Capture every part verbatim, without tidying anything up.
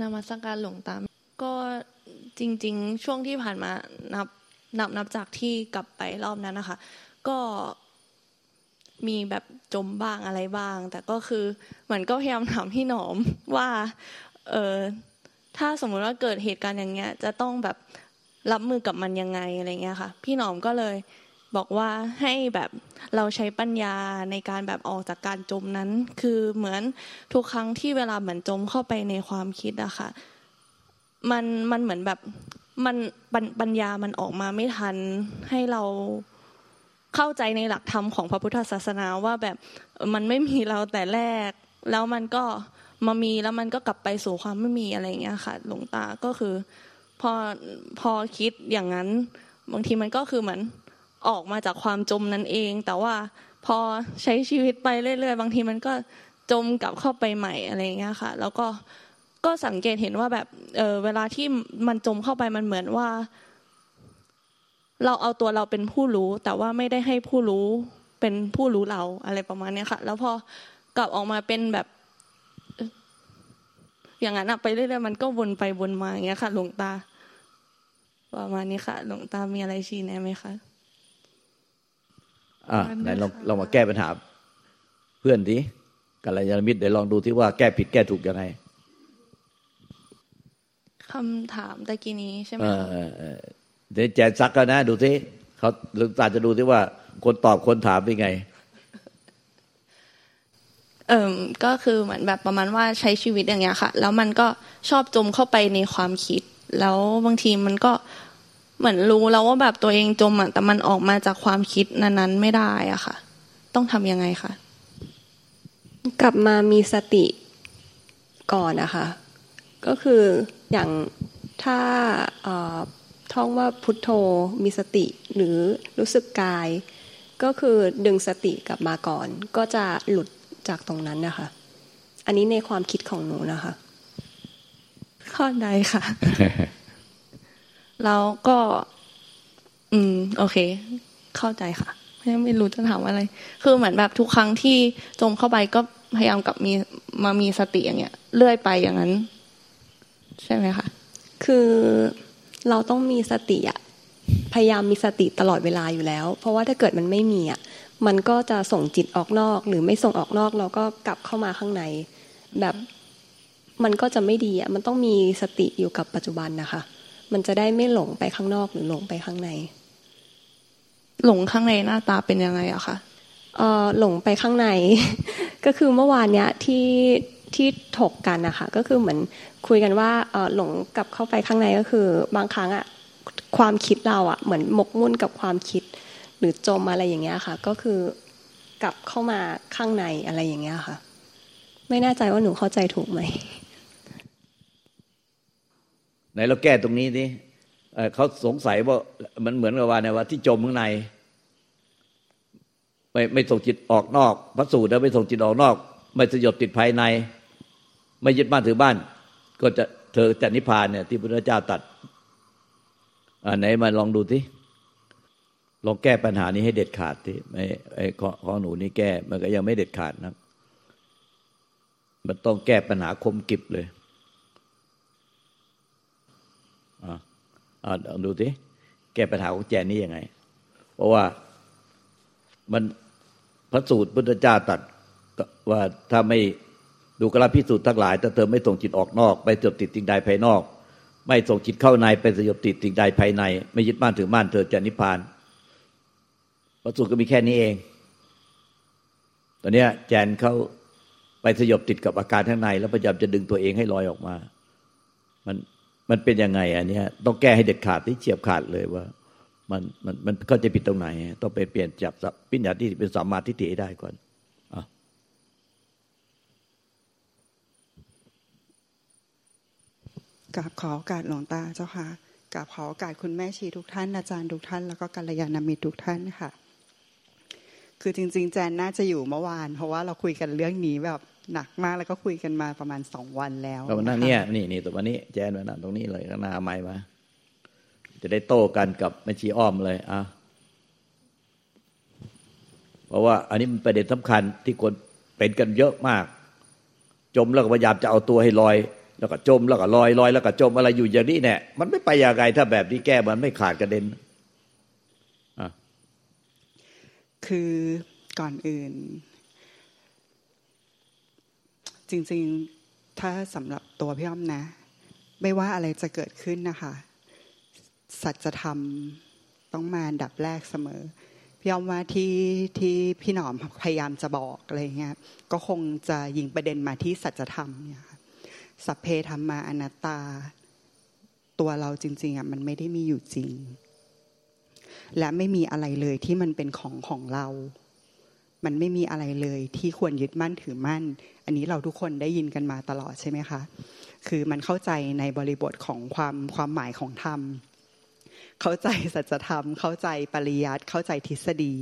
นมัสการหลวงตาก็จริงๆช่วงที่ผ่านมานับนับนับจากที่กลับไปรอบนั้นนะคะก็มีแบบจมบ้างอะไรบ้างแต่ก็คือเหมือนก็พยายามถามพี่หนอมว่าเออถ้าสมมุติว่าเกิดเหตุการณ์อย่างเงี้ยจะต้องแบบรับมือกับมันยังไงอะไรเงี้ยค่ะพี่หนอมก็เลยบอกว่าให้แบบเราใช้ปัญญาในการแบบออกจากการจมนั้นคือเหมือนทุกครั้งที่เวลาเหมือนจมเข้าไปในความคิดอะค่ะมันมันเหมือนแบบมันปัญญามันออกมาไม่ทันให้เราเข้าใจในหลักธรรมของพระพุทธศาสนาว่าแบบมันไม่มีเราแต่แรกแล้วมันก็มามีแล้วมันก็กลับไปสู่ความไม่มีอะไรอย่างเงี้ยค่ะหลวงตาก็คือพอพอคิดอย่างนั้นบางทีมันก็คือเหมือนออกมาจากความจมนั่นเองแต่ว่าพอใช้ชีวิตไปเรื่อยๆบางทีมันก็จมกลับเข้าไปใหม่อะไรอย่างเงี้ยค่ะแล้วก็ก็สังเกตเห็นว่าแบบเออเวลาที่มันจมเข้าไปมันเหมือนว่าเราเอาตัวเราเป็นผู้รู้แต่ว่าไม่ได้ให้ผู้รู้เป็นผู้รู้เราอะไรประมาณนี้ค่ะแล้วพอกลับออกมาเป็นแบบอย่างนั้นไปเรื่อยๆมันก็วนไปวนมาอย่างเงี้ยค่ะหลวงตาประมาณนี้ค่ะหลวงตามีอะไรชี้แนะไหมคะอ่าไหนลองลองมาแก้ปัญหาเพื่อนดิกัลยาณมิตรเดี๋ยวลองดูที่ว่าแก้ผิดแก้ถูกยังไงคำถามตะกี้นี้ใช่ไหมคะเดี๋ยวแจกซักกันนะดูสิเขาหลวงตาจะดูที่ว่าคนตอบคนถามเป็นไงเอ่อก็คือเหมือนแบบประมาณว่าใช้ชีวิตอย่างเงี้ยค่ะแล้วมันก็ชอบจมเข้าไปในความคิดแล้วบางทีมันก็เหมือนรู้แล้วว่าแบบตัวเองจมอ่ะแต่มันออกมาจากความคิดนั้นๆไม่ได้อ่ะค่ะต้องทำยังไงคะกลับมามีสติก่อนนะคะก็คืออย่างถ้าเอ่อท่องว่าพุทโธมีสติหรือรู้สึกกายก็คือดึงสติกลับมาก่อนก็จะหลุดจากตรงนั้นนะคะอันนี้ในความคิดของหนูนะคะข้อใดค่ะ แล้วก็อืมโอเคเข้าใจค่ะไม่รู้จะถามอะไรคือเหมือนแบบทุกครั้งที่จมเข้าไปก็พยายามกลับมีมามีสติอย่างเงี้ยเลื่อยไปอย่างนั้นใช่ไหมคะคือเราต้องมีสติอ่ะพยายามมีสติตลอดเวลาอยู่แล้วเพราะว่าถ้าเกิดมันไม่มีอ่ะมันก็จะส่งจิตออกนอกหรือไม่ส่งออกนอกเราก็กลับเข้ามาข้างในแบบมันก็จะไม่ดีอ่ะมันต้องมีสติอยู่กับปัจจุบันนะคะมันจะได้ไม่หลงไปข้างนอกหรือหลงไปข้างในหลงข้างในหน้าตาเป็นยังไงอะคะเอ่อหลงไปข้างใน ก็คือเมื่อวานเนี้ยที่ที่ถกกันนะคะก็คือเหมือนคุยกันว่าเอ่อหลงกลับเข้าไปข้างในก็คือบางครั้งอ่ะความคิดเราอ่ะเหมือนหมกมุ่นกับความคิดหรือจมอะไรอย่างเงี้ยค่ะก็คือกลับเข้ามาข้างในอะไรอย่างเงี้ยค่ะไม่แน่ใจว่าหนูเข้าใจถูกไหมไหนเราแก้ตรงนี้ดิเอ่อเขาสงสัยว่ามันเหมือนกับว่าเนี่ยว่าที่จมข้างในไม่ไม่ส่งจิตออกนอกพระสูตรแล้วไม่ส่งจิตออกนอกไม่สยบติดภายในไม่ยึดบ้านถือบ้านก็จะเธอจะนิพพานเนี่ยที่พระพุทธเจ้าตรัสอ่าไหนมาลองดูสิลองแก้ปัญหานี้ให้เด็ดขาดสิไอ้ไอ้ของหนูนี่แก้มันก็ยังไม่เด็ดขาดนะมันต้องแก้ปัญหาคมกริบเลยอ่ะอ่ะดูสิแก้ปัญหาของแจนี่ยังไงเพราะว่ามันพระสูตรพุทธเจ้าตรัสว่าถ้าไม่ดูกราภิสูจน์ทั้งหลายแต่เธอไม่ส่งจิตออกนอกไปสยบติดสิ่งใดภายนอกไม่ส่งจิตเข้าในไปสยบติดสิ่งใดภายในไม่ยึดมั่นถือมั่นเธอจะนิพพานพระสูตรก็มีแค่นี้เองตอนนี้แจนเขาไปสยบติดกับอาการข้างในแล้วพยายามจะดึงตัวเองให้ลอยออกมามันมันเป็นยังไงอันนี้ต้องแก้ให้เด็ดขาดที่เฉียบขาดเลยว่ามันมันมันเข้าใจผิดตรงไหนต้องไปเปลี่ยนจากปัญญาที่เป็นสัมมาทิฏฐิได้ก่อนกราบขอโอกาสหลวงตาเจ้าค่ะกราบขอโอกาสคุณแม่ชีทุกท่านอาจารย์ทุกท่านแล้วก็กัลยาณมิตรทุกท่านค่ะคือจริงๆแจนน่าจะอยู่เมื่อวานเพราะว่าเราคุยกันเรื่องนี้แบบหนักมากแล้วก็คุยกันมาประมาณสองวันแล้วตรงนั้นเนี่ยนี่นี่ตรงนี้แจนวันนั้นตรงนี้เลยข้างหน้าไมค์มาจะได้โต้กันกับแม่ชีอ้อมเลยอ่ะเพราะว่าอันนี้มันประเด็นสำคัญที่คนเป็นกันเยอะมากจมแล้วก็พยายามจะเอาตัวให้ลอย แล้วก็จมแล้วก็ลอยลอยแล้วก็จมอะไรอยู่อย่างนี้แน่มันไม่ไปอย่างไรถ้าแบบนี้แก้มันไม่ขาดกระเด็นคือก่อนอื่นจริงๆถ้าสำหรับตัวพี่อ้อมนะไม่ว่าอะไรจะเกิดขึ้นนะคะสัจธรรมต้องมาอันดับแรกเสมอพี่อ้อมว่าที่ที่พี่หนอมพยายามจะบอกอะไรเงี้ยก็คงจะยิงประเด็นมาที่สัจธรรมเนี่ยค่ะสัพเพธัมมาอนัตตาตัวเราจริงๆอ่ะมันไม่ได้มีอยู่จริงและไม่มีอะไรเลยที่มันเป็นของของเรามันไม่มีอะไรเลยที่ควรยึดมั่นถือมั่นอันนี้เราทุกคนได้ยินกันมาตลอดใช่ไหมคะคือมันเข้าใจในบริบทของความความหมายของธรรมเข้าใจสัจธรรมเข้าใจปริยัติเข้าใจทฤษฎี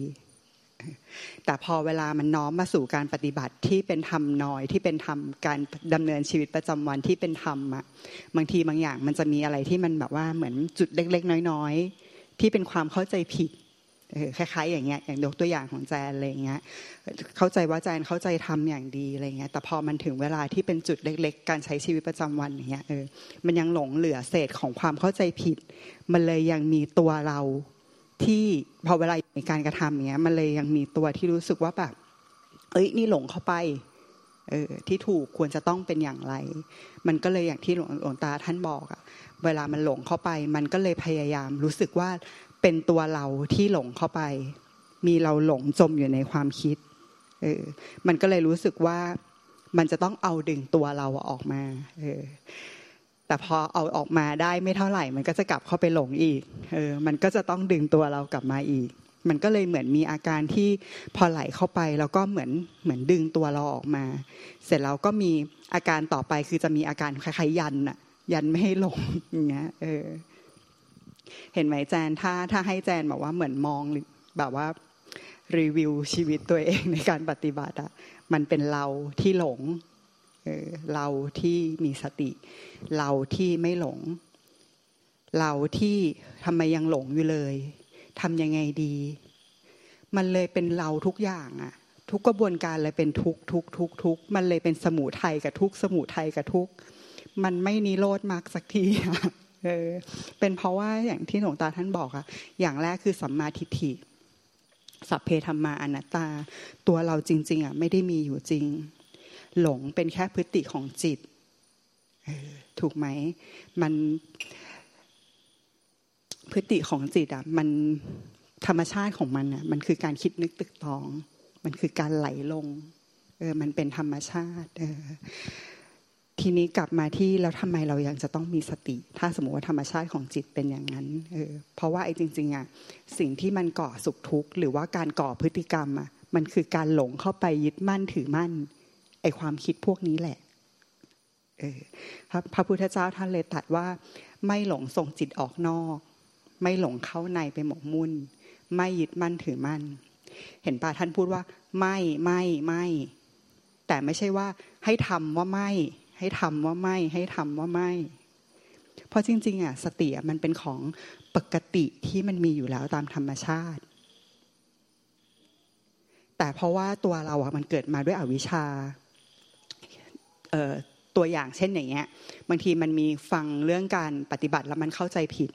แต่พอเวลามันน้อมมาสู่การปฏิบัติที่เป็นธรรมน้อยที่เป็นธรรมการดำเนินชีวิตประจำวันที่เป็นธรรมอะบางทีบางอย่างมันจะมีอะไรที่มันแบบว่าเหมือนจุดเล็กๆน้อยๆที่เป็นความเข้าใจผิดคล้ายๆอย่างเงี้ยอย่างยกตัวอย่างของแจนอะไรเงี้ยเข้าใจว่าแจนเข้าใจธรรมอย่างดีอะไรเงี้ยแต่พอมันถึงเวลาที่เป็นจุดเล็กๆการใช้ชีวิตประจำวันอย่างเงี้ยเออมันยังหลงเหลือเศษของความเข้าใจผิดมันเลยยังมีตัวเราที่พอเวลาในการกระทำเงี้ยมันเลยยังมีตัวที่รู้สึกว่าแบบเอ้ยนี่หลงเข้าไปเออที่ถูกควรจะต้องเป็นอย่างไรมันก็เลยอย่างที่หลวงตาท่านบอกอะเวลามันหลงเข้าไปมันก็เลยพยายามรู้สึกว่าเป็นตัวเราที่หลงเข้าไปมีเราหลงจมอยู่ในความคิดเออมันก็เลยรู้สึกว่ามันจะต้องเอาดึงตัวเราออกมาเออแต่พอเอาออกมาได้ไม่เท่าไหร่มันก็จะกลับเข้าไปหลงอีกเออมันก็จะต้องดึงตัวเรากลับมาอีกมันก็เลยเหมือนมีอาการที่พอไหลเข้าไปแล้วก็เหมือนเหมือนดึงตัวเราออกมาเสร็จแล้วก็มีอาการต่อไปคือจะมีอาการคล้ายๆยันน่ะยันไม่ให้หลงอย่างเงี้ยเออเห็นไหมแจนถ้าถ้าให้แจนบอกว่าเหมือนมองแบบว่ารีวิวชีวิตตัวเองในการปฏิบัติอ่ะมันเป็นเราที่หลงเออเราที่มีสติเราที่ไม่หลงเราที่ทำไมยังหลงอยู่เลยทำยังไงดีมันเลยเป็นเราทุกอย่างอ่ะทุกกระบวนการเลยเป็นทุกทุกทุกทุกมันเลยเป็นสมุทัยกับทุกสมุทัยกับทุกมันไม่นิโรธมรรคสักทีเออเป็นเพราะว่าอย่างที่หลวงตาท่านบอกอะอย่างแรกคือสัมมาทิฏฐิสัพเพธัมมาอนัตตาตัวเราจริงๆอะไม่ได้มีอยู่จริงหลงเป็นแค่พฤติของจิตเออถูกไหมมันพฤติของจิตอะมันธรรมชาติของมันอะมันคือการคิดนึกตึกตองมันคือการไหลลงเออมันเป็นธรรมชาติเออทีนี้กลับมาที่แล้วทำไมเรายังจะต้องมีสติถ้าสมมติว่าธรรมชาติของจิตเป็นอย่างนั้นเออเพราะว่าไอ้จริงๆอ่ะสิ่งที่มันก่อสุขทุกข์หรือว่าการก่อพฤติกรรมอ่ะมันคือการหลงเข้าไปยึดมั่นถือมั่นไอ้ความคิดพวกนี้แหละเออพระพุทธเจ้าท่านเลยตรัสว่าไม่หลงส่งจิตออกนอกไม่หลงเข้าในไปหมกมุ่นไม่ยึดมั่นถือมั่นเห็นป่ะท่านพูดว่าไม่ไม่ไม่แต่ไม่ใช่ว่าให้ทำว่าไม่ให้ทำว่าไม่ให้ทำว่าไม่เพราะจริงๆอ่ะสติอ่ะมันเป็นของปกติที่มันมีอยู่แล้วตามธรรมชาติแต่เพราะว่าตัวเราอ่ะมันเกิดมาด้วยอวิชชาเอ่อตัวอย่างเช่นอย่างเงี้ยบางทีมันมีฟังเรื่องการปฏิบัติแล้วมันเข้าใจผิด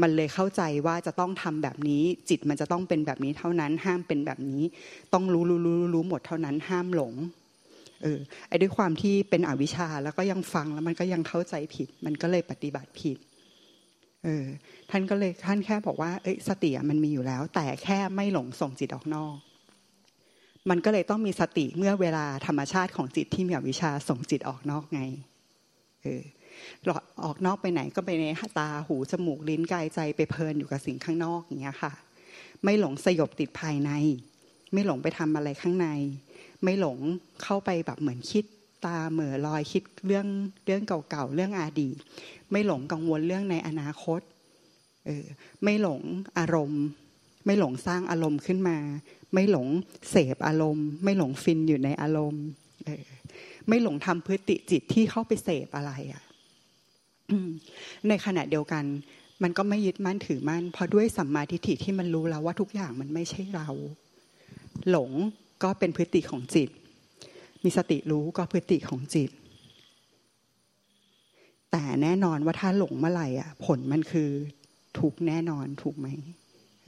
มันเลยเข้าใจว่าจะต้องทำแบบนี้จิตมันจะต้องเป็นแบบนี้เท่านั้นห้ามเป็นแบบนี้ต้องรู้รู้รู้รู้หมดเท่านั้นห้ามหลงเออไอ้ด้วยความที่เป็นอวิชชาแล้วก็ยังฟังแล้วมันก็ยังเข้าใจผิดมันก็เลยปฏิบัติผิดเออท่านก็เลยท่านแค่บอกว่าเอ้ยสติมันมีอยู่แล้วแต่แค่ไม่หลงส่งจิตออกนอกมันก็เลยต้องมีสติเมื่อเวลาธรรมชาติของจิตที่มีอวิชชาส่งจิตออกนอกไงเออออกนอกไปไหนก็ไปในตาหูจมูกลิ้นกายใจไปเพลินอยู่กับสิ่งข้างนอกอย่างเงี้ยค่ะไม่หลงสยบติดภายในไม่หลงไปทำอะไรข้างในไม่หลงเข้าไปแบบเหมือนคิดตาเหม่อลอยคิดเรื่องเรื่องเก่าๆเรื่องอดีตไม่หลงกังวลเรื่องในอนาคตเออไม่หลงอารมณ์ไม่หลงสร้างอารมณ์ขึ้นมาไม่หลงเสพอารมณ์ไม่หลงฟินอยู่ในอารมณ์เออไม่หลงทำพฤติจิตที่เข้าไปเสพอะไรอ่ะ ในขณะเดียวกันมันก็ไม่ยึดมั่นถือมั่นเพราะด้วยสัมมาทิฏฐิที่มันรู้แล้วว่าทุกอย่างมันไม่ใช่เราหลงก็เป็นพฤติของจิตมีสติรู้ก็พฤติของจิต แต่แน่นอนว่าถ้าหลงเมื่อไหร่อ่ะผลมันคือทุกแน่นอนถูกไหม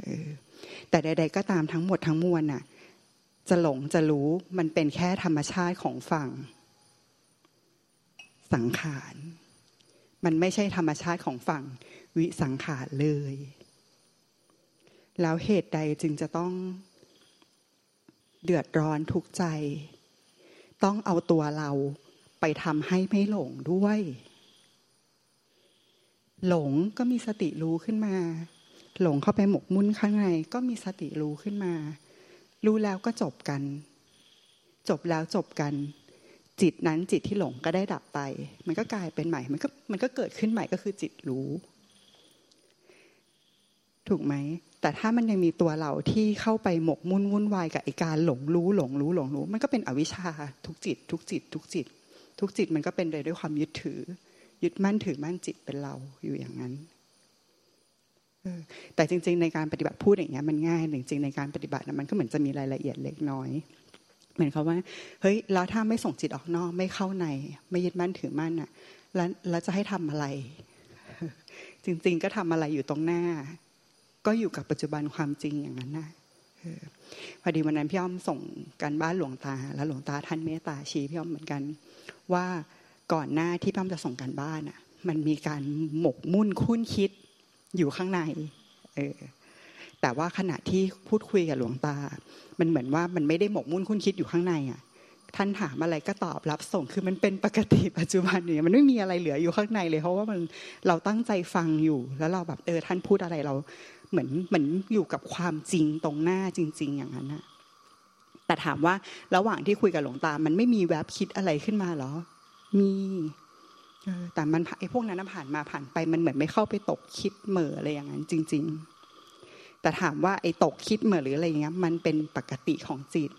เออแต่ใดๆก็ตามทั้งหมดทั้งมวลน่ะจะหลงจะรู้มันเป็นแค่ธรรมชาติของฝั่งสังขารมันไม่ใช่ธรรมชาติของฝั่งวิสังขารเลยแล้วเหตุใดจึงจะต้องเดือดร้อนทุกข์ใจต้องเอาตัวเราไปทำให้ไม่หลงด้วยหลงก็มีสติรู้ขึ้นมาหลงเข้าไปหมกมุ่นข้างในก็มีสติรู้ขึ้นมารู้แล้วก็จบกันจบแล้วจบกันจิตนั้นจิตที่หลงก็ได้ดับไปมันก็กลายเป็นใหม่มันก็มันก็เกิดขึ้นใหม่ก็คือจิตรู้ถูกไหมแต่ถ้ามันยังมีตัวเราที่เข้าไปหมกมุ่นวุ่นวายกับไอ้การหลงรู้หลงรู้หลงรู้มันก็เป็นอวิชชาทุกจิตทุกจิตทุกจิตทุกจิตมันก็เป็นไปด้วยความยึดถือยึดมั่นถือมั่นจิตเป็นเราอยู่อย่างนั้นแต่จริงๆในการปฏิบัติพูดอย่างเงี้ยมันง่ายจริงๆในการปฏิบัติมันก็เหมือนจะมีรายละเอียดเล็กน้อยเหมือนเขาว่าเฮ้ยแล้วถ้าไม่ส่งจิตออกนอกไม่เข้าในไม่ยึดมั่นถือมั่นอ่ะแล้วแล้วจะให้ทำอะไรจริงๆก็ทำอะไรอยู่ตรงหน้าก็อยู่กับปัจจุบันความจริงอย่างนั้นนะพอดีวันนั้นพี่อ้อมส่งการบ้านหลวงตาแล้วหลวงตาท่านเมตตาชี้พี่อ้อมเหมือนกันว่าก่อนหน้าที่พี่อ้อมจะส่งการบ้านอ่ะมันมีการหมกมุ่นคุ้นคิดอยู่ข้างในเออแต่ว่าขณะที่พูดคุยกับหลวงตามันเหมือนว่ามันไม่ได้หมกมุ่นคุ้นคิดอยู่ข้างในอ่ะท่านถามอะไรก็ตอบรับส่งคือมันเป็นปกติปัจจุบันเนี่ยมันไม่มีอะไรเหลืออยู่ข้างในเลยเพราะว่ามันเราตั้งใจฟังอยู่แล้วเราแบบเออท่านพูดอะไรเราเหมือนเหมือนอยู่กับความจริงตรงหน้าจริงๆอย่างนั้นน่ะแต่ถามว่าระหว่างที่คุยกับหลวงตามันไม่มีแวบคิดอะไรขึ้นมาหรอมีแต่มันไอ้พวกนั้นผ่านมาผ่านไปมันเหมือนไม่เข้าไปตกคิดเหม่ออะไรอย่างนั้นจริงๆแต่ถามว่าไอ้ตกคิดเหม่อหรืออะไรอย่างเงี้ยมันเป็นปกติของจิต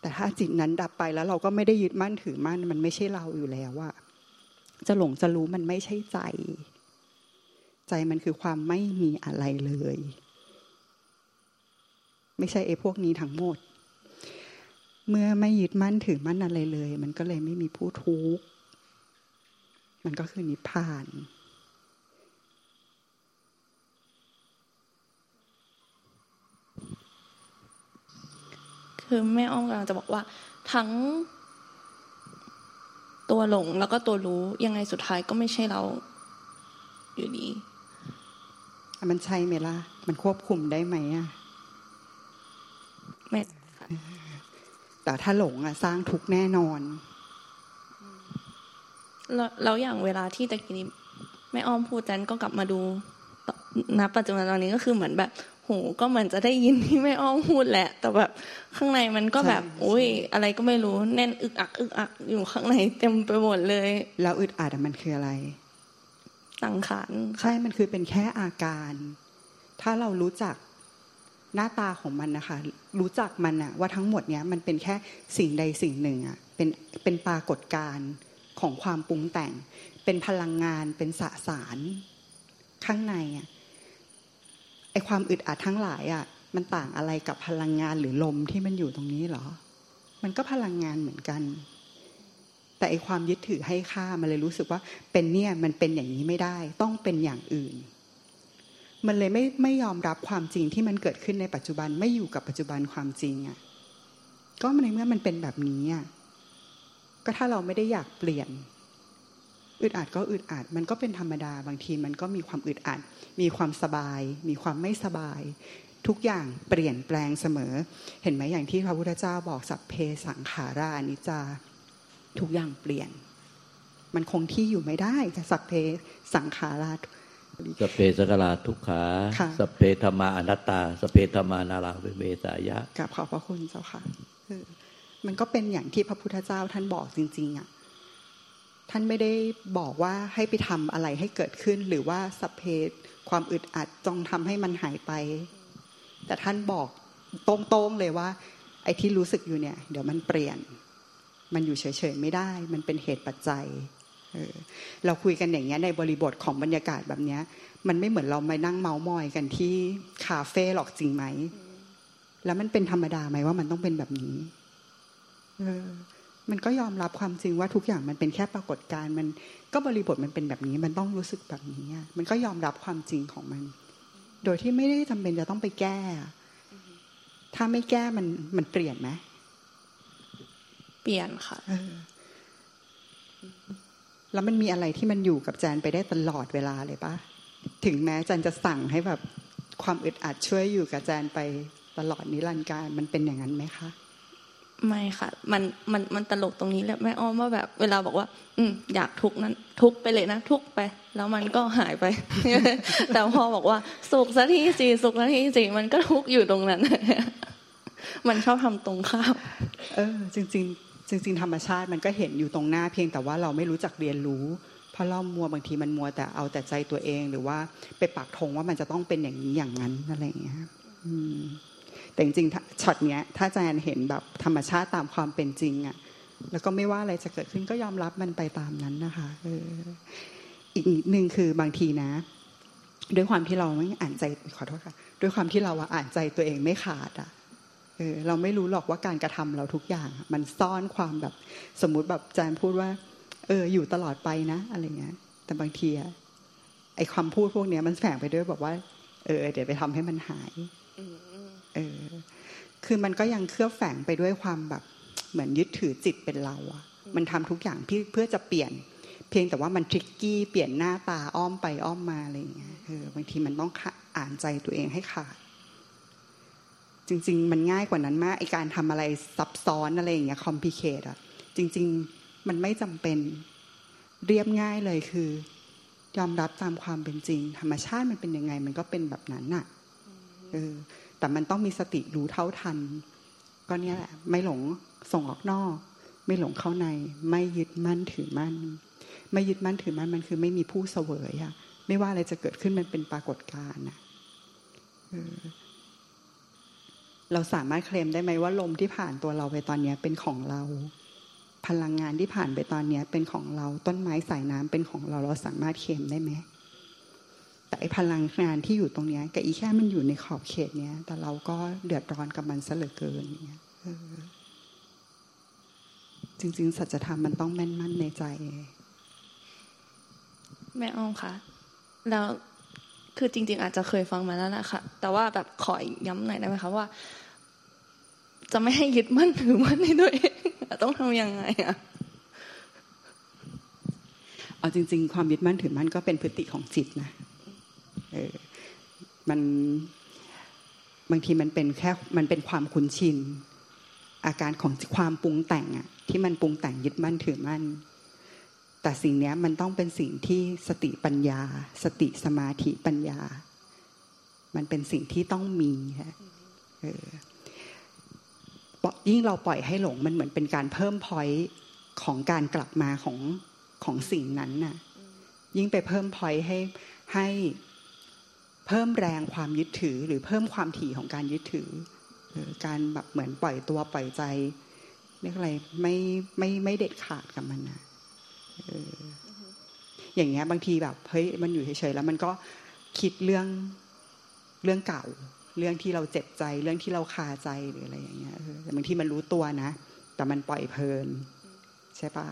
แต่ถ้าจิตนั้นดับไปแล้วเราก็ไม่ได้ยึดมั่นถือมั่นมันไม่ใช่เราอยู่แล้วอะจะหลงจะรู้มันไม่ใช่ใจใจมันคือความไม่มีอะไรเลยไม่ใช่ไอ้พวกนี้ทั้งหมดเมื่อไม่ยึดมั่นถือมั่นอะไรเลยมันก็เลยไม่มีผู้ทุกข์มันก็คือนิพพานคือแม่อ้อมกำลังจะบอกว่าทั้งตัวหลงแล้วก็ตัวรู้ยังไงสุดท้ายก็ไม่ใช่เราอยู่ดีมันใช่ไหมล่ะมันควบคุมได้ไหมอ่ะไม่ค่ะแต่ถ้าหลงอ่ะสร้างทุกข์แน่นอนแล้วอย่างเวลาที่ตะกี้นี้แม่อ้อมพูดแจนก็กลับมาดูณปัจจุบันตอนนี้ก็คือเหมือนแบบโหก็เหมือนจะได้ยินที่แม่อ้อมพูดแหละแต่แบบข้างในมันก็แบบโอ้ยอะไรก็ไม่รู้แน่นอึกอักอึกอักอยู่ข้างในเต็มไปหมดเลยแล้วอึดอัดมันคืออะไรสังขารใช่มันคือเป็นแค่อาการถ้าเรารู้จักหน้าตาของมันนะคะรู้จักมันอะว่าทั้งหมดเนี้ยมันเป็นแค่สิ่งใดสิ่งหนึ่งอะเป็นเป็นปรากฏการณ์ของความปรุงแต่งเป็นพลังงานเป็นสสารข้างในอะไอความอึดอัดทั้งหลายอะมันต่างอะไรกับพลังงานหรือลมที่มันอยู่ตรงนี้หรอมันก็พลังงานเหมือนกันแต่ไอ้ความยึดถือให้ค่ามันเลยรู้สึกว่าเป็นเนี่ยมันเป็นอย่างนี้ไม่ได้ต้องเป็นอย่างอื่นมันเลยไม่ไม่ยอมรับความจริงที่มันเกิดขึ้นในปัจจุบันไม่อยู่กับปัจจุบันความจริงอ่ะก็ในเมื่อมันเป็นแบบนี้อ่ะก็ถ้าเราไม่ได้อยากเปลี่ยนอึดอัดก็อึดอัดมันก็เป็นธรรมดาบางทีมันก็มีความอึดอัดมีความสบายมีความไม่สบายทุกอย่างเปลี่ยนแปลงเสมอเห็นไหมอย่างที่พระพุทธเจ้าบอกสัพเพสังขาราอนิจจาทุกอย่างเปลี่ยนมันคงที่อยู่ไม่ได้จะสัพเพสังขาราสัพเพสังขาราทุกขาสัพเพธรรมาอนัตตาสัพเพธรรมานาราเวสายะกราบขอบพระคุณเจ้าค่ะมันก็เป็นอย่างที่พระพุทธเจ้าท่านบอกจริงๆอ่ะท่านไม่ได้บอกว่าให้ไปทำอะไรให้เกิดขึ้นหรือว่าสัพเพความอึดอัดจงทำให้มันหายไปแต่ท่านบอกตรงๆเลยว่าไอ้ที่รู้สึกอยู่เนี่ยเดี๋ยวมันเปลี่ยนมันอยู่เฉยๆไม่ได้มันเป็นเหตุปัจจัยเออเราคุยกันอย่างเงี้ยในบริบทของบรรยากาศแบบเนี้ยมันไม่เหมือนเรามานั่งเมามอยกันที่คาเฟ่หรอกจริงไหมแล้วมันเป็นธรรมดาไหมว่ามันต้องเป็นแบบนี้เออ มันก็ยอมรับความจริงว่าทุกอย่างมันเป็นแค่ปรากฏการณ์มันก็บริบทมันเป็นแบบนี้มันต้องรู้สึกแบบนี้มันก็ยอมรับความจริงของมันโดยที่ไม่ได้จำเป็นจะต้องไปแก้ถ้าไม่แก้มันมันเปลี่ยนไหมเปลี่ยนค่ะแล้วมันมีอะไรที่มันอยู่กับแจนไปได้ตลอดเวลาเลยปะถึงแม้แจนจะสั่งให้แบบความอึดอัดช่วยอยู่กับแจนไปตลอดนิรันดร์กาลมันเป็นอย่างนั้นไหมคะไม่ค่ะมันมันมันตลกตรงนี้แหละแม่อ้อมว่าแบบเวลาบอกว่าอืมอยากทุกข์นั้นทุกข์ไปเลยนะทุกข์ไปแล้วมันก็หายไป แต่พอบอกว่าสุขซะทีสิสุขซะทีสิมันก็ทุกข์อยู่ตรงนั้น มันชอบทำตรงข้ามเออจริงๆจริงๆธรรมชาติมันก็เห็นอยู่ตรงหน้าเพียงแต่ว่าเราไม่รู้จักเรียนรู้เพราะเรามัวบางทีมันมัวแต่เอาแต่ใจตัวเองหรือว่าไปปักธงว่ามันจะต้องเป็นอย่างนี้อย่างนั้นอะไรอย่างเงี้ยแต่จริงๆช็อตเนี้ยถ้าแจนเห็นแบบธรรมชาติตามความเป็นจริงอ่ะแล้วก็ไม่ว่าอะไรจะเกิดขึ้นก็ยอมรับมันไปตามนั้นนะคะเอออีกนิดนึงคือบางทีนะด้วยความที่เราไม่อ่านใจขอโทษค่ะด้วยความที่เราอ่านใจตัวเองไม่ขาดอ่ะเราไม่รู้หรอกว่าการกระทำเราทุกอย่างมันซ่อนความแบบสมมุติแบบอาจารย์พูดว่าเอออยู่ตลอดไปนะอะไรเงี้ยแต่บางทีอะไอความพูดพวกเนี้ยมันแฝงไปด้วยบอกว่าเออเดี๋ยวไปทำให้มันหายเออคือมันก็ยังเคลือบแฝงไปด้วยความแบบเหมือนยึดถือจิตเป็นเราอะมันทำทุกอย่างเพื่อจะเปลี่ยนเพียงแต่ว่ามันทริกกี้เปลี่ยนหน้าตาอ้อมไปอ้อมมาอะไรเงี้ยเออบางทีมันต้องอ่านใจตัวเองให้ขาดจริงๆมันง่ายกว่านั้นมากไอ้การทำอะไรซับซ้อนอะไรอย่างเงี้ยคอมพลิเคทอ่ะจริงๆมันไม่จำเป็นเรียบง่ายเลยคือยอมรับตามความเป็นจริงธรรมชาติมันเป็นยังไงมันก็เป็นแบบนั้นน่ะเออแต่มันต้องมีสติรู้เท่าทันก็เนี่ยแหละไม่หลงส่งออกนอกไม่หลงเข้าในไม่ยึดมั่นถือมั่นไม่ยึดมั่นถือมั่นมันคือไม่มีผู้เสวยอ่ะไม่ว่าอะไรจะเกิดขึ้นมันเป็นปรากฏการณ์น่ะเออเราสามารถเคลมได้ไหมว่าลมที่ผ่านตัวเราไปตอนนี้เป็นของเราพลังงานที่ผ่านไปตอนนี้เป็นของเราต้นไม้สายน้ำเป็นของเราเราสามารถเคลมได้ไหมแต่ไอ้พลังงานที่อยู่ตรงนี้กับอีแค่มันอยู่ในขอบเขตเนี้ยแต่เราก็เดือดร้อนกับมันซะเหลือเกินเนี้ยจริงๆสัจธรรมมันต้องแม่นมั่นในใจแม่อ้อมคะแล้วคือจริงๆอาจจะเคยฟังมาแล้วนะคะแต่ว่าแบบขอย้ำหน่อยได้ไหมคะว่าจะไม่ให้ยึดมั่นถือมั่นในตัวเองต้องทำยังไงอ่ะเอาจริงๆความยึดมั่นถือมั่นก็เป็นพฤติของจิตนะเออมันบางทีมันเป็นแค่มันเป็นความคุ้นชินอาการของความปรุงแต่งอ่ะที่มันปรุงแต่งยึดมั่นถือมั่นแต่สิ่งนี้มันต้องเป็นสิ่งที่สติปัญญาสติสมาธิปัญญามันเป็นสิ่งที่ต้องมีค่ะเออยิ่งเราปล่อยให้หลงมันเหมือนเป็นการเพิ่มพอยต์ของการกลับมาของของสิ่งนั้นน่ะยิ่งไปเพิ่มพอยต์ให้ให้เพิ่มแรงความยึดถือหรือเพิ่มความถี่ของการยึดถือเออการแบบเหมือนปล่อยตัวปล่อยใจเรียกอะไรไม่ไม่ไม่เด็ดขาดกับมันนะอย่างเงี้ยบางทีแบบเฮ้ยมันอยู่เฉยๆแล้วมันก็คิดเรื่องเรื่องเก่าเรื่องที่เราเจ็บใจเรื่องที่เราคาใจหรืออะไรอย่างเงี้ยแต่บางทีมันรู้ตัวนะแต่มันปล่อยเพลินใช่ปะ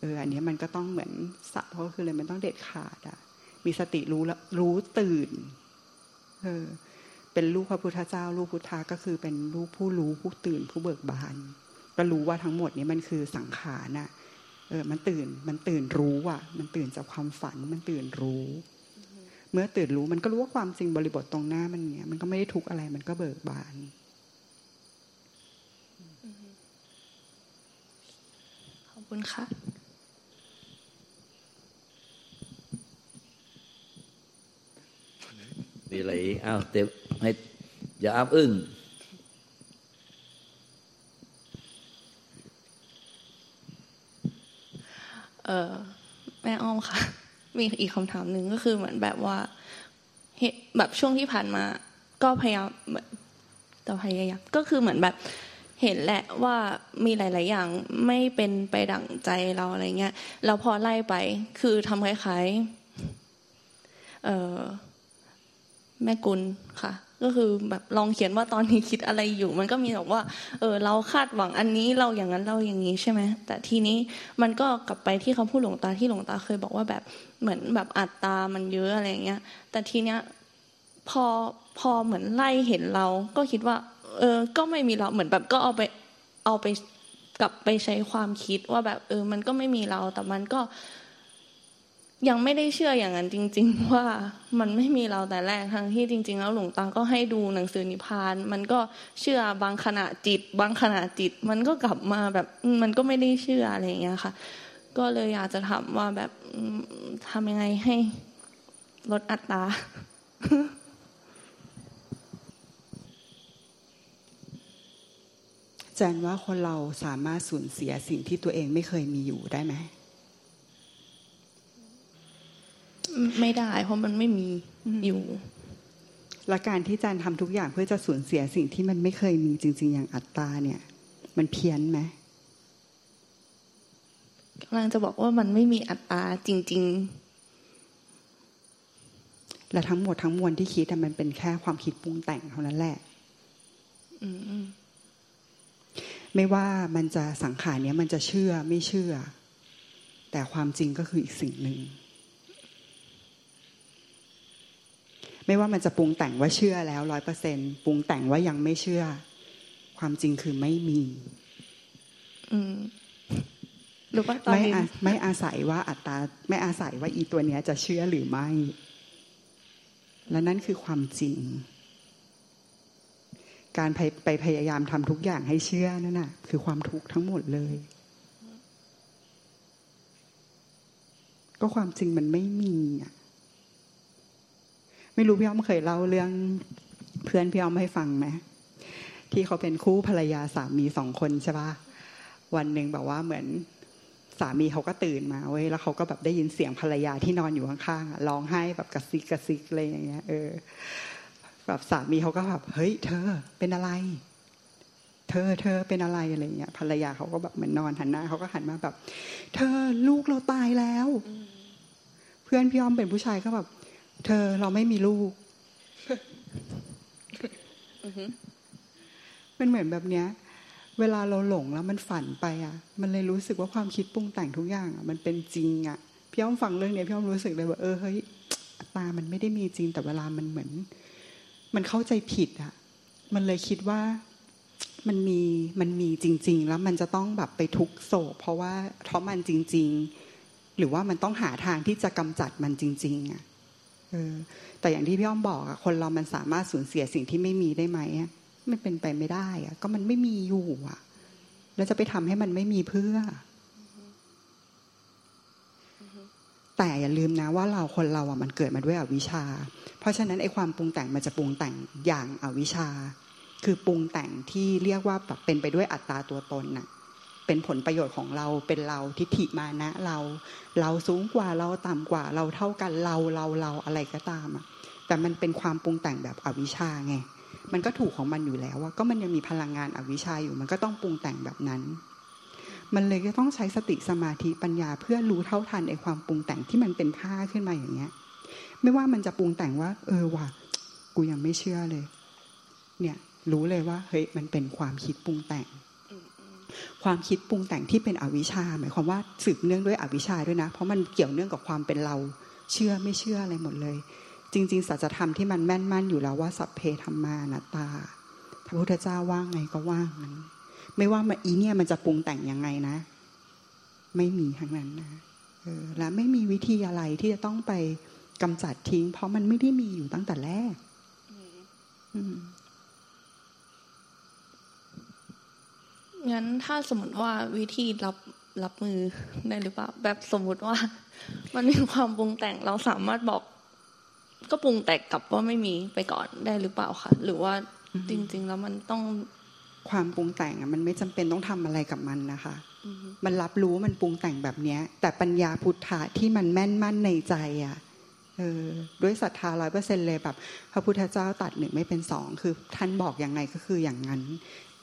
เอออันนี้มันก็ต้องเหมือนสะเพราะคือเลยมันต้องเด็ดขาดอ่ะมีสติรู้แล้วรู้ตื่นเออเป็นลูกพระพุทธเจ้าลูกพุทธะก็คือเป็นลูกผู้รู้ผู้ตื่นผู้เบิกบานก็รู้ว่าทั้งหมดนี้มันคือสังขารน่ะเออมันตื่นมันตื่นรู้อ่ะมันตื่นจากความฝันมันตื่นรู้ mm-hmm. เมื่อตื่นรู้มันก็รู้ว่าความจริงบริบทตรงหน้ามันเนี้ยมันก็ไม่ได้ทุกข์อะไรมันก็เบิกบาน mm-hmm. ขอบคุณค่ะมีอะไรอีกอ้าวเต็มให้อย่าอ้ำอึ้งเออแม่อ้อมค่ะมีอีกคำถามหนึ่งก็คือเหมือนแบบว่าแบบช่วงที่ผ่านมาก็พยายามแต่พยายามก็คือเหมือนแบบเห็นแหละว่ามีหลายๆอย่างไม่เป็นไปดั่งใจเราอะไรเงี้ยเราพอไล่ไปคือทำคล้ายๆเออแม่กุลค่ะ ก็คือแบบลองเขียนว่าตอนนี้คิดอะไรอยู่มันก็มีแบบว่าเออเราคาดหวังอันนี้เราอย่างนั้นเราอย่างนี้ใช่ไหมแต่ทีนี้มันก็กลับไปที่คำพูดหลวงตาที่หลวงตาเคยบอกว่าแบบเหมือนแบบอัตตามันเยอะอะไรเงี้ยแต่ทีเนี้ยพอพอเหมือนไล่เห็นเราก็คิดว่าเออก็ไม่มีเราเหมือนแบบก็เอาไปเอาไปกลับไปใช้ความคิดว่าแบบเออมันก็ไม่มีเราแต่มันก็ยังไม่ได้เชื่ออย่างนั้นจริงๆว่ามันไม่มีเราแต่แรกทั้งที่จริงๆแล้วหลวงตาก็ให้ดูหนังสือนิพพานมันก็เชื่อบางขณะจิตบางขณะจิตมันก็กลับมาแบบมันก็ไม่ได้เชื่ออะไรอย่างเงี้ยค่ะก็เลยอยากจะถามว่าแบบทำยังไงให้ลดอัตตาอาจารย์ว่าคนเราสามารถสูญเสียสิ่งที่ตัวเองไม่เคยมีอยู่ได้ไหมไม่ได้เพราะมันไม่มีอยู่และการที่อาจารย์ทำทุกอย่างเพื่อจะสูญเสียสิ่งที่มันไม่เคยมีจริงๆอย่างอัตตาเนี่ยมันเพี้ยนไหมกำลังจะบอกว่ามันไม่มีอัตตาจริงๆและทั้งหมดทั้งมวลที่คิดมันเป็นแค่ความคิดปรุงแต่งเท่านั้นแหละไม่ว่ามันจะสังขารเนี้ยมันจะเชื่อไม่เชื่อแต่ความจริงก็คืออีกสิ่งหนึ่งไม่ว่ามันจะปรุงแต่งว่าเชื่อแล้ว ร้อยเปอร์เซ็นต์ ปรุงแต่งว่ายังไม่เชื่อความจริงคือไม่มีอืมหรือว่าตอนนี้ไม่ไม่อาศัยว่าอัตตาไม่อาศัยว่าอีตัวเนี้ยจะเชื่อหรือไม่และนั่นคือความจริงการไปไปพยายามทำทุกอย่างให้เชื่อนั่นน่ะคือความทุกข์ทั้งหมดเลยก็ความจริงมันไม่มีอ่ะไม่รู้พี่อ้อมเคยเล่าเรื่องเพื่อนพี่อ้อมให้ฟังไหมที่เขาเป็นคู่ภรรยาสามีสองคนใช่ป่ะวันหนึ่งแบบว่าเหมือนสามีเขาก็ตื่นมาเว้ยแล้วเขาก็แบบได้ยินเสียงภรรยาที่นอนอยู่ข้างๆร้องไห้แบบกระซิกกระซิกอะไรอย่างเงี้ยเออแบบสามีเขาก็แบบเฮ้ยเธอเป็นอะไรเธอเธอเป็นอะไรอะไรเงี้ยภรรยาเขาก็แบบเหมือนนอนหันหน้าเขาก็หันมาแบบเธอลูกเราตายแล้วเพื่อนพี่อ้อมเป็นผู้ชายก็แบบเธอเราไม่มีลูก uh-huh. มันเหมือนแบบเนี้ยเวลาเราหลงแล้วมันฝันไปอ่ะมันเลยรู้สึกว่าความคิดปรุงแต่งทุกอย่างอ่ะมันเป็นจริงอ่ะพี่อ้อมฟังเรื่องเนี้ยพี่อ้อมรู้สึกเลยว่าเออเฮ้ยตามันไม่ได้มีจริงแต่เวลามันเหมือนมันเข้าใจผิดอ่ะมันเลยคิดว่ามันมีมันมีจริงๆแล้วมันจะต้องแบบไปทุกโศกเพราะว่าเพราะมันจริงๆหรือว่ามันต้องหาทางที่จะกำจัดมันจริงๆอ่ะเออแต่อย่างที่พี่อ้อมบอกอ่ะคนเรามันสามารถสูญเสียสิ่งที่ไม่มีได้ไหมอ่ะมันเป็นไปไม่ได้อ่ะก็มันไม่มีอยู่อ่ะแล้วจะไปทำให้มันไม่มีเพื่อ mm-hmm. Mm-hmm. แต่อย่าลืมนะว่าเราคนเราอ่ะมันเกิดมาด้วยอวิชชาเพราะฉะนั้นไอ้ความปรุงแต่งมันจะปรุงแต่งอย่างอวิชชาคือปรุงแต่งที่เรียกว่าแบบเป็นไปด้วยอัตตาตัวตนน่ะเป็นผลประโยชน์ของเราเป็นเราทิฏฐิมานะเราเราสูงกว่าเราต่ำกว่าเราเท่ากันเราเราเราอะไรก็ตามอ่ะแต่มันเป็นความปรุงแต่งแบบอวิชชาไงมันก็ถูกของมันอยู่แล้วว่าก็มันยังมีพลังงานอวิชชาอยู่มันก็ต้องปรุงแต่งแบบนั้นมันเลยจะต้องใช้สติสมาธิปัญญาเพื่อรู้เท่าทันไอ้ความปรุงแต่งที่มันเป็นผ้าขึ้นมาอย่างเงี้ยไม่ว่ามันจะปรุงแต่งว่าเออว่ะกูยังไม่เชื่อเลยเนี่ยรู้เลยว่าเฮ้ยมันเป็นความคิดปรุงแต่งความคิดปรุงแต่งที่เป็นอวิชชาหมายความว่าสืบเนื่องด้วยอวิชชาด้วยนะเพราะมันเกี่ยวเนื่องกับความเป็นเราเชื่อไม่เชื่ออะไรหมดเลยจริงๆสัจธรรมที่มันแม่นมั่นอยู่แล้วว่าสัพเพธัมมานัตตาพระพุทธเจ้าว่าไงก็ว่างั้นไม่ว่ามันอีเนี่ยมันจะปรุงแต่งยังไงนะไม่มีทั้งนั้นนะเออและไม่มีวิธีอะไรที่จะต้องไปกำจัดทิ้งเพราะมันไม่ได้มีอยู่ตั้งแต่แรกอืมงั้นถ้าสมมติว่าวิธีรับรับมือได้หรือเปล่าแบบสมมติว่ามันมีความปรุงแต่งเราสามารถบอกก็ปรุงแต่งกลับว่าไม่มีไปก่อนได้หรือเปล่าคะหรือว่าจริงๆแล้วมันต้องความปรุงแต่งอ่ะมันไม่จำเป็นต้องทำอะไรกับมันนะคะมันรับรู้มันปรุงแต่งแบบเนี้ยแต่ปัญญาพุทธะที่มันแม่นมั่นในใจอ่ะเออด้วยศรัทธา ร้อยเปอร์เซ็นต์ เลยแบบพระพุทธเจ้าตรัสหนึ่งไม่เป็นสองคือท่านบอกอย่างไงก็คืออย่างนั้น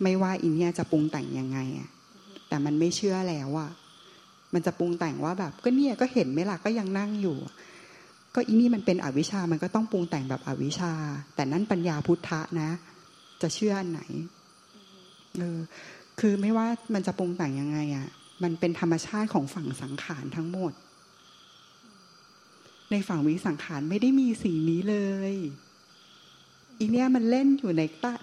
ไม่ว่าอินเนี่ยจะปรุงแต่งยังไงอ่ะแต่มันไม่เชื่อแล้วอ่ะมันจะปรุงแต่งว่าแบบก็เนี่ยก็เห็นไหมล่ะก็ยังนั่งอยู่ ก็อีนี่มันเป็นอวิชชามันก็ต้องปรุงแต่งแบบอวิชชาแต่นั่นปัญญาพุทธะนะจะเชื่ออันไหนเออคือไม่ว่ามันจะปรุงแต่งยังไงอ่ะมันเป็นธรรมชาติของฝั่งสังขารทั้งหมดในฝั่งวิสังขารไม่ได้มีสิ่งนี้เลยอีเนี่ยมันเล่นอยู่ใน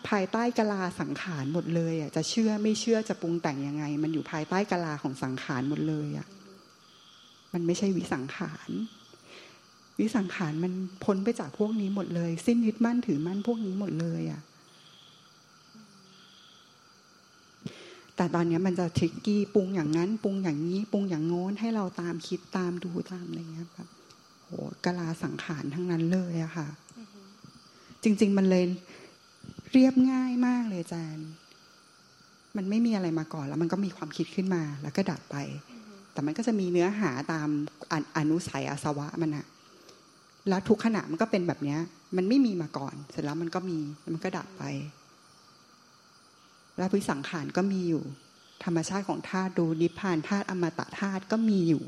ภายใต้กลาสังขารหมดเลยอ่ะจะเชื่อไม่เชื่อจะปรุงแต่งยังไงมันอยู่ภายใต้กลาของสังขารหมดเลยอ่ะมันไม่ใช่วิสังขารวิสังขารมันพ้นไปจากพวกนี้หมดเลยสิ้นยึดมั่นถือมั่นพวกนี้หมดเลยอ่ะแต่ตอนนี้มันจะทริกกี้ปรุงอย่างนั้นปรุงอย่างนี้ปรุงอย่างโน้นให้เราตามคิดตามดูตามอะไรเงี้ยแบบโหกลาสังขารทั้งนั้นเลยอะค่ะจริงๆมันเลยเรียบง่ายมากเลยอาจารย์มันไม่มีอะไรมาก่อนแล้วมันก็มีความคิดขึ้นมาแล้วก็ดับไปแต่มันก็จะมีเนื้อหาตาม อ, อนุสัยอาสวะมันอะแล้วทุกขณะมันก็เป็นแบบนี้มันไม่มีมาก่อนเสร็จแล้วมันก็มีมันก็ดับไปแล้ววิสังขารก็มีอยู่ธรรมชาติของธาตุดูนิพพานธาตุอมตะธาตุก็มีอยู่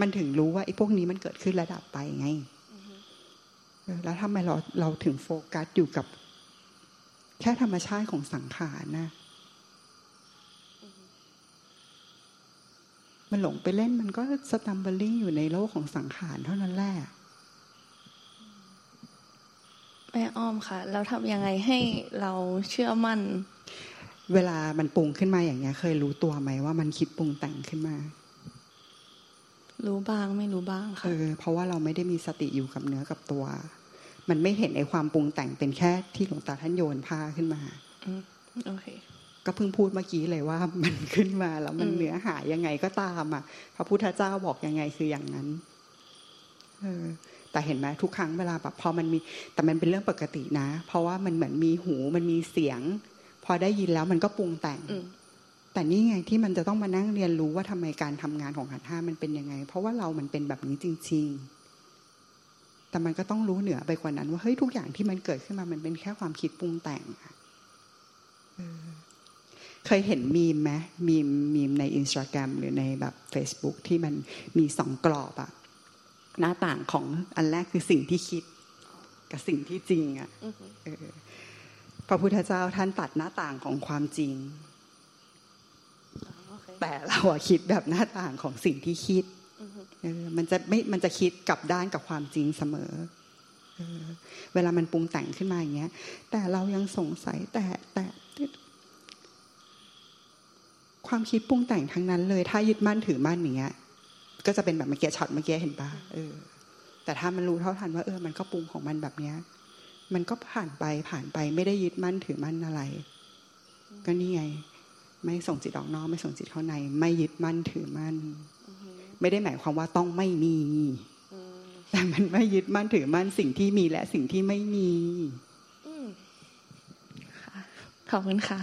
มันถึงรู้ว่าไอ้พวกนี้มันเกิดขึ้นระดับไปไง mm-hmm. แล้วทำไมเราเราถึงโฟกัสอยู่กับแค่ธรรมชาติของสังขารนะ mm-hmm. มันหลงไปเล่นมันก็สตัมเบิลลิ่งอยู่ในโลกของสังขารเท่านั้นแหละแม่อ้อมค่ะแล้วทำยังไงให้เราเชื่อมั่นเวลามันปรุงขึ้นมาอย่างเงี้ยเคยรู้ตัวไหมว่ามันคิดปรุงแต่งขึ้นมารู้บ้างไม่รู้บ้างค่ะเออเพราะว่าเราไม่ได้มีสติอยู่กับเนื้อกับตัวมันไม่เห็นไอ้ความปรุงแต่งเป็นแค่ที่หลวงตาท่านโยนผ้าขึ้นมาอืมโอเคก็เพิ่งพูดเมื่อกี้เลยว่ามันขึ้นมาแล้วมันเนื้อหายังไงก็ตามอ่ะพระพุทธเจ้าบอกยังไงคืออย่างนั้นเออแต่เห็นไหมทุกครั้งเวลาแบบพอมันมีแต่มันเป็นเรื่องปกตินะเพราะว่ามันเหมือนมีหูมันมีเสียงพอได้ยินแล้วมันก็ปรุงแต่งแต่นี่ไงที่มันจะต้องมานั่งเรียนรู้ว่าทำไมการทำงานของขันธ์ห้ามันเป็นยังไงเพราะว่าเรามันเป็นแบบนี้จริงๆแต่มันก็ต้องรู้เหนือไปกว่านั้นว่าเฮ้ยทุกอย่างที่มันเกิดขึ้นมามันเป็นแค่ความคิดปรุงแต่งเคยเห็นมีมไหมมีมมีมในอินสตาแกรมหรือในแบบ Facebook ที่มันมีสองกรอบอะหน้าต่างของอันแรกคือสิ่งที่คิดกับสิ่งที่จริงอ่ะเออพระพุทธเจ้าท่านตัดหน้าต่างของความจริง okay. แต่เราอะคิดแบบหน้าต่างของสิ่งที่คิด uh-huh. เออมันจะไม่มันจะคิดกลับด้านกับความจริงเสมอเออเวลามันปรุงแต่งขึ้นมาอย่างเงี้ยแต่เรายังสงสัยแต่แต่ความคิดปรุงแต่งทั้งนั้นเลยถ้ายึดมั่นถือมั่นอย่างเงี้ยก็จะเป็นแบบเมื่อกี้ช็อตเมื่อกี้เห็นป่ะเออแต่ถ้ามันรู้เท่าทันว่าเออมันก็ปรุงของมันแบบเนี้ยมันก็ผ่านไปผ่านไปไม่ได้ยึดมั่นถือมั่นอะไรก็นี่ไงไม่ส่งจิตออกนอกไม่ส่งจิตเข้าในไม่ยึดมั่นถือมั่นไม่ได้หมายความว่าต้องไม่มีแต่มันไม่ยึดมั่นถือมั่นสิ่งที่มีและสิ่งที่ไม่มีขอบคุณค่ะ